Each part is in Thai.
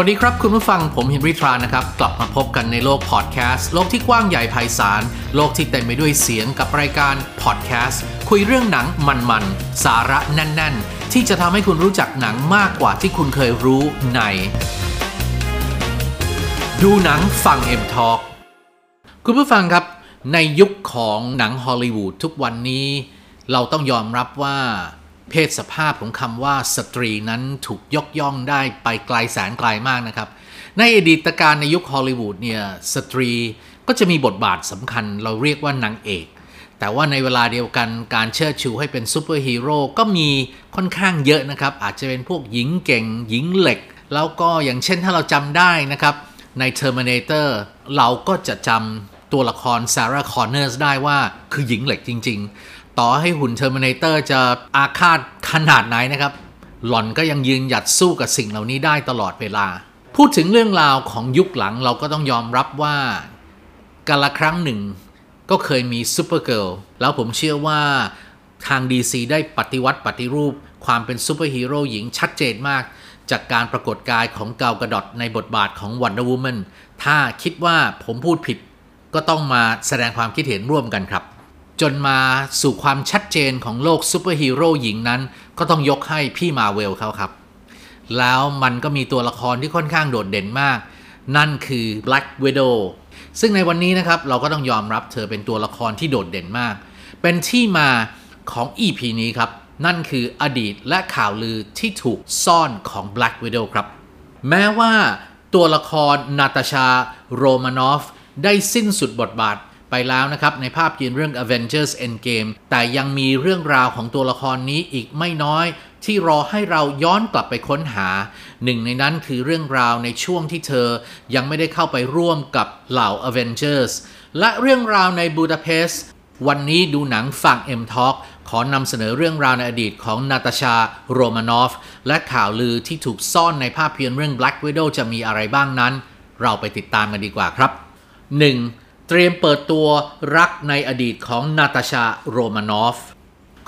สวัสดีครับคุณผู้ฟังผมเฮนรี่ทรานะครับกลับมาพบกันในโลกพอดแคสต์โลกที่กว้างใหญ่ไพศาลโลกที่เต็มไปด้วยเสียงกับรายการพอดแคสต์คุยเรื่องหนังมันๆสาระแน่นๆที่จะทำให้คุณรู้จักหนังมากกว่าที่คุณเคยรู้ในดูหนังฟัง M Talk คุณผู้ฟังครับในยุคของหนังฮอลลีวูดทุกวันนี้เราต้องยอมรับว่าเพศสภาพของคำว่าสตรีนั้นถูกยกย่องได้ไปไกลแสนไกลมากนะครับในอดีตการในยุคฮอลลีวูดเนี่ยสตรีก็จะมีบทบาทสำคัญเราเรียกว่านางเอกแต่ว่าในเวลาเดียวกันการเชิดชูให้เป็นซูเปอร์ฮีโร่ก็มีค่อนข้างเยอะนะครับอาจจะเป็นพวกหญิงเก่งหญิงเหล็กแล้วก็อย่างเช่นถ้าเราจำได้นะครับใน Terminator เราก็จะจำตัวละคร Sarah Connor ได้ว่าคือหญิงเหล็กจริงๆต่อให้หุ่น Terminator จะอาฆาตขนาดไหนนะครับหล่อนก็ยังยืนหยัดสู้กับสิ่งเหล่านี้ได้ตลอดเวลาพูดถึงเรื่องราวของยุคหลังเราก็ต้องยอมรับว่ากาลครั้งหนึ่งก็เคยมีซุปเปอร์เกิร์ลแล้วผมเชื่อว่าทาง DC ได้ปฏิรูปความเป็นซุปเปอร์ฮีโร่หญิงชัดเจนมากจากการปรากฏกายของกาลกาดอตในบทบาทของ Wonder Woman ถ้าคิดว่าผมพูดผิดก็ต้องมาแสดงความคิดเห็นร่วมกันครับจนมาสู่ความชัดเจนของโลกซุปเปอร์ฮีโร่หญิงนั้นก็ต้องยกให้พี่มาเวลเขาครับแล้วมันก็มีตัวละครที่ค่อนข้างโดดเด่นมากนั่นคือ Black Widow ซึ่งในวันนี้นะครับเราก็ต้องยอมรับเธอเป็นตัวละครที่โดดเด่นมากเป็นที่มาของ EP นี้ครับนั่นคืออดีตและข่าวลือที่ถูกซ่อนของ Black Widow ครับแม้ว่าตัวละครนาตาชาโรมานอฟได้สิ้นสุดบทบาทไปแล้วนะครับในภาพยนตร์เรื่อง Avengers: Endgame แต่ยังมีเรื่องราวของตัวละครนี้อีกไม่น้อยที่รอให้เราย้อนกลับไปค้นหาหนึ่งในนั้นคือเรื่องราวในช่วงที่เธอยังไม่ได้เข้าไปร่วมกับเหล่า Avengers และเรื่องราวในบูดาเปสต์วันนี้ดูหนังฝั่ง M Talk ขอนำเสนอเรื่องราวในอดีตของนาตาชาโรมานอฟและข่าวลือที่ถูกซ่อนในภาพยนตร์เรื่อง Black Widow จะมีอะไรบ้างนั้นเราไปติดตามกันดีกว่าครับ 1. เตรียมเปิดตัวรักในอดีตของนาตาชาโรมานอฟ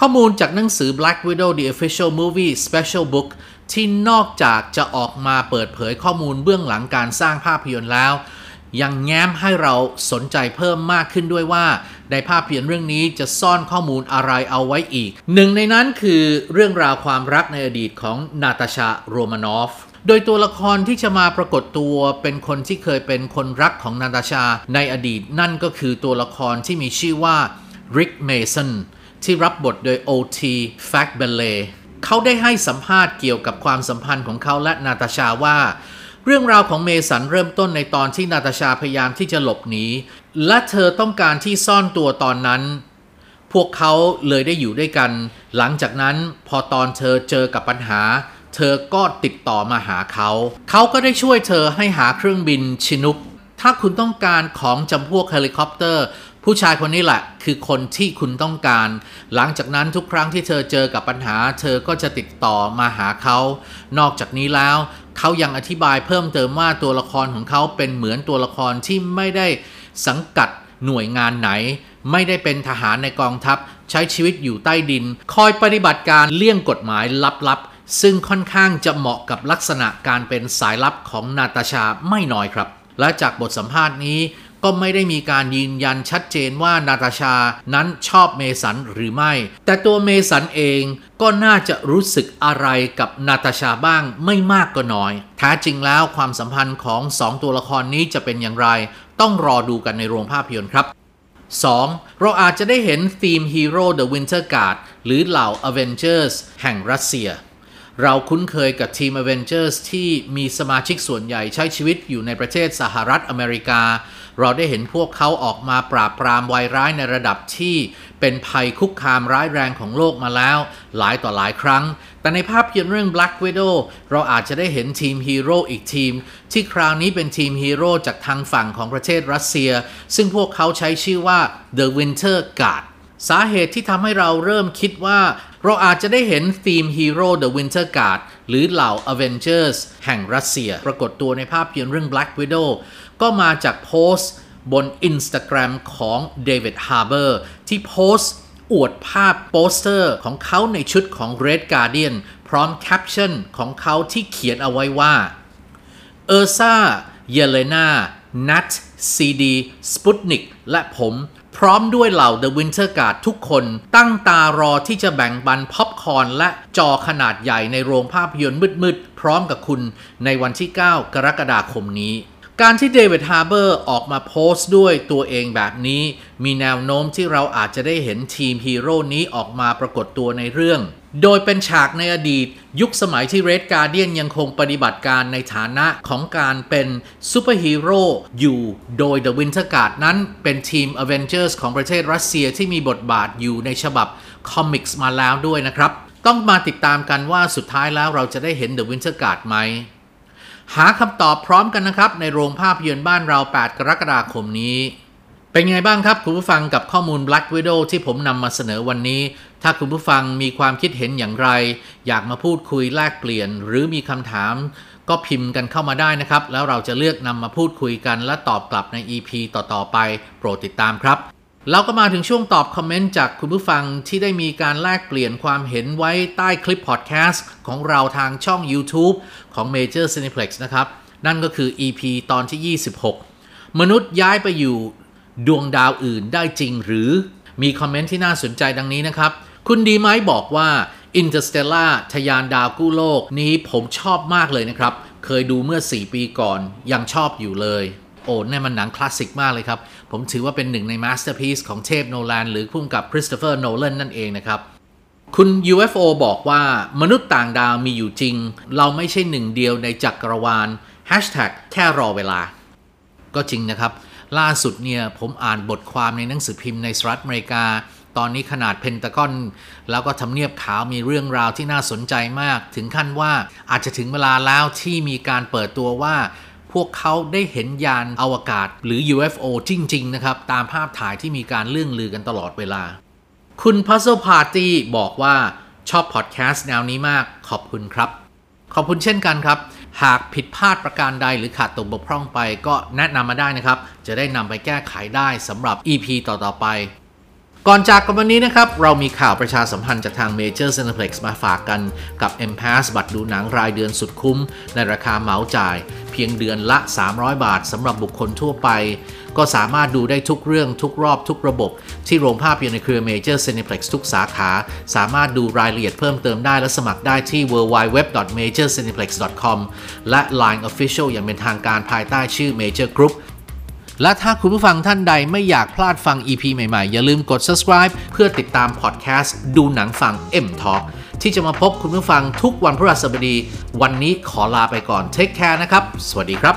ข้อมูลจากหนังสือ Black Widow The Official Movie Special Book ที่นอกจากจะออกมาเปิดเผยข้อมูลเบื้องหลังการสร้างภาพยนตร์แล้วยังแง้มให้เราสนใจเพิ่มมากขึ้นด้วยว่าในภาพยนตร์เรื่องนี้จะซ่อนข้อมูลอะไรเอาไว้อีกหนึ่งในนั้นคือเรื่องราวความรักในอดีตของนาตาชาโรมานอฟโดยตัวละครที่จะมาปรากฏตัวเป็นคนที่เคยเป็นคนรักของนาตาชาในอดีตนั่นก็คือตัวละครที่มีชื่อว่าริกเมสันที่รับบทโดยโอทีแฟกเบลเล่เขาได้ให้สัมภาษณ์เกี่ยวกับความสัมพันธ์ของเขาและนาตาชาว่าเรื่องราวของเมสันเริ่มต้นในตอนที่นาตาชาพยายามที่จะหลบหนีและเธอต้องการที่ซ่อนตัวตอนนั้นพวกเขาเลยได้อยู่ด้วยกันหลังจากนั้นพอตอนเธอเจอกับปัญหาเธอก็ติดต่อมาหาเขาเขาก็ได้ช่วยเธอให้หาเครื่องบินชินุกถ้าคุณต้องการของจำพวกเฮลิคอปเตอร์ผู้ชายคนนี้แหละคือคนที่คุณต้องการหลังจากนั้นทุกครั้งที่เธอเจอกับปัญหาเธอก็จะติดต่อมาหาเขานอกจากนี้แล้วเขายังอธิบายเพิ่มเติมว่าตัวละครของเขาเป็นเหมือนตัวละครที่ไม่ได้สังกัดหน่วยงานไหนไม่ได้เป็นทหารในกองทัพใช้ชีวิตอยู่ใต้ดินคอยปฏิบัติการเลี่ยงกฎหมายลับๆซึ่งค่อนข้างจะเหมาะกับลักษณะการเป็นสายลับของนาตาชาไม่น้อยครับและจากบทสัมภาษณ์นี้ก็ไม่ได้มีการยืนยันชัดเจนว่านาตาชานั้นชอบเมสันหรือไม่แต่ตัวเมสันเองก็น่าจะรู้สึกอะไรกับนาตาชาบ้างไม่มากก็น้อยแท้จริงแล้วความสัมพันธ์ของ2ตัวละครนี้จะเป็นอย่างไรต้องรอดูกันในโรงภาพยนตร์ครับ 2. เราอาจจะได้เห็นทีมฮีโร่ The Winter Guard หรือเหล่า Avengers แห่งรัสเซียเราคุ้นเคยกับทีม Avengers ที่มีสมาชิกส่วนใหญ่ใช้ชีวิตอยู่ในประเทศสหรัฐอเมริกาเราได้เห็นพวกเขาออกมาปราบปรามวายร้ายในระดับที่เป็นภัยคุกคามร้ายแรงของโลกมาแล้วหลายต่อหลายครั้งแต่ในภาพยนตร์เรื่อง Black Widow เราอาจจะได้เห็นทีมฮีโร่อีกทีมที่คราวนี้เป็นทีมฮีโร่จากทางฝั่งของประเทศรัสเซียซึ่งพวกเขาใช้ชื่อว่า The Winter Guardสาเหตุที่ทำให้เราเริ่มคิดว่าเราอาจจะได้เห็นทีมฮีโร่ The Winter Guard หรือเหล่า Avengers แห่งรัสเซียปรากฏตัวในภาพยนตร์เรื่อง Black Widow ก็มาจากโพสต์บน Instagram ของ David Harbour ที่โพสต์อวดภาพโปสเตอร์ของเขาในชุดของ Red Guardian พร้อมแคปชั่นของเขาที่เขียนเอาไว้ว่า Erza Yelena นัท CD Sputnik และผมพร้อมด้วยเหล่า The Winter Guard ทุกคนตั้งตารอที่จะแบ่งปันพ็อปคอร์นและจอขนาดใหญ่ในโรงภาพยนตร์มืดๆพร้อมกับคุณในวันที่ 9 กรกฎาคมนี้การที่ David Harbour ออกมาโพสต์ด้วยตัวเองแบบนี้มีแนวโน้มที่เราอาจจะได้เห็นทีมฮีโร่นี้ออกมาปรากฏตัวในเรื่องโดยเป็นฉากในอดีตยุคสมัยที่ Red Guardian ยังคงปฏิบัติการในฐานะของการเป็นซูเปอร์ฮีโร่อยู่โดย The Winter Guard นั้นเป็นทีม Avengers ของประเทศรัสเซียที่มีบทบาทอยู่ในฉบับคอมิกส์มาแล้วด้วยนะครับต้องมาติดตามกันว่าสุดท้ายแล้วเราจะได้เห็น The Winter Guard ไหมหาคำตอบพร้อมกันนะครับในโรงภาพยนตร์บ้านเรา 8 กรกฎาคมนี้เป็นไงบ้างครับคุณผู้ฟังกับข้อมูล Black Widow ที่ผมนำมาเสนอวันนี้ถ้าคุณผู้ฟังมีความคิดเห็นอย่างไรอยากมาพูดคุยแลกเปลี่ยนหรือมีคำถามก็พิมพ์กันเข้ามาได้นะครับแล้วเราจะเลือกนำมาพูดคุยกันและตอบกลับใน EP ต่อๆไปโปรดติดตามครับแล้วก็มาถึงช่วงตอบคอมเมนต์จากคุณผู้ฟังที่ได้มีการแลกเปลี่ยนความเห็นไว้ใต้คลิปพอดแคสต์ของเราทางช่อง YouTube ของ Major Cineplex นะครับนั่นก็คือ EP ตอนที่ 26 มนุษย์ย้ายไปอยู่ดวงดาวอื่นได้จริงหรือมีคอมเมนต์ที่น่าสนใจดังนี้นะครับคุณดีไหมบอกว่า Interstellar ทะยานดาวกู้โลกนี้ผมชอบมากเลยนะครับเคยดูเมื่อ 4 ปีก่อนยังชอบอยู่เลยโอ้นี่มันหนังคลาสสิกมากเลยครับผมถือว่าเป็นหนึ่งใน Masterpiece ของเทพโนแลนหรือผู้กำกับคริสโตเฟอร์โนแลนนั่นเองนะครับคุณ UFO บอกว่ามนุษย์ต่างดาวมีอยู่จริงเราไม่ใช่หนึ่งเดียวในจักรวาล#แค่รอเวลาก็จริงนะครับล่าสุดเนี่ยผมอ่านบทความในหนังสือพิมพ์ในสหรัฐอเมริกาตอนนี้ขนาดเพนตากอนแล้วก็ทำเนียบขาวมีเรื่องราวที่น่าสนใจมากถึงขั้นว่าอาจจะถึงเวลาแล้วที่มีการเปิดตัวว่าพวกเขาได้เห็นยานอวกาศหรือ UFO จริงๆนะครับตามภาพถ่ายที่มีการเลื่องลือกันตลอดเวลาคุณ Puzzle Party บอกว่าชอบพอดแคสต์แนวนี้มากขอบคุณครับขอบคุณเช่นกันครับหากผิดพลาดประการใดหรือขาดตกบกพร่องไปก็แนะนำมาได้นะครับจะได้นำไปแก้ไขได้สำหรับ EP ต่อๆไปก่อนจากกันวันนี้นะครับเรามีข่าวประชาสัมพันธ์จากทาง Major Cineplex มาฝากกันกับ EmPass บัตรดูหนังรายเดือนสุดคุ้มในราคาเหมาจ่ายเพียงเดือนละ300 บาทสำหรับบุคคลทั่วไปก็สามารถดูได้ทุกเรื่องทุกรอบทุกระบบที่โรงภาพยนตร์ในเครือ Major Cineplex ทุกสาขาสามารถดูรายละเอียดเพิ่มเติมได้และสมัครได้ที่ www.majorcineplex.com และ Line Official อย่างเป็นทางการภายใต้ชื่อ Major Groupและถ้าคุณผู้ฟังท่านใดไม่อยากพลาดฟัง EP ใหม่ๆอย่าลืมกด subscribe เพื่อติดตามพอดแคสต์ดูหนังฟัง M Talk ที่จะมาพบคุณผู้ฟังทุกวันพฤหัสบดีวันนี้ขอลาไปก่อน Take care นะครับสวัสดีครับ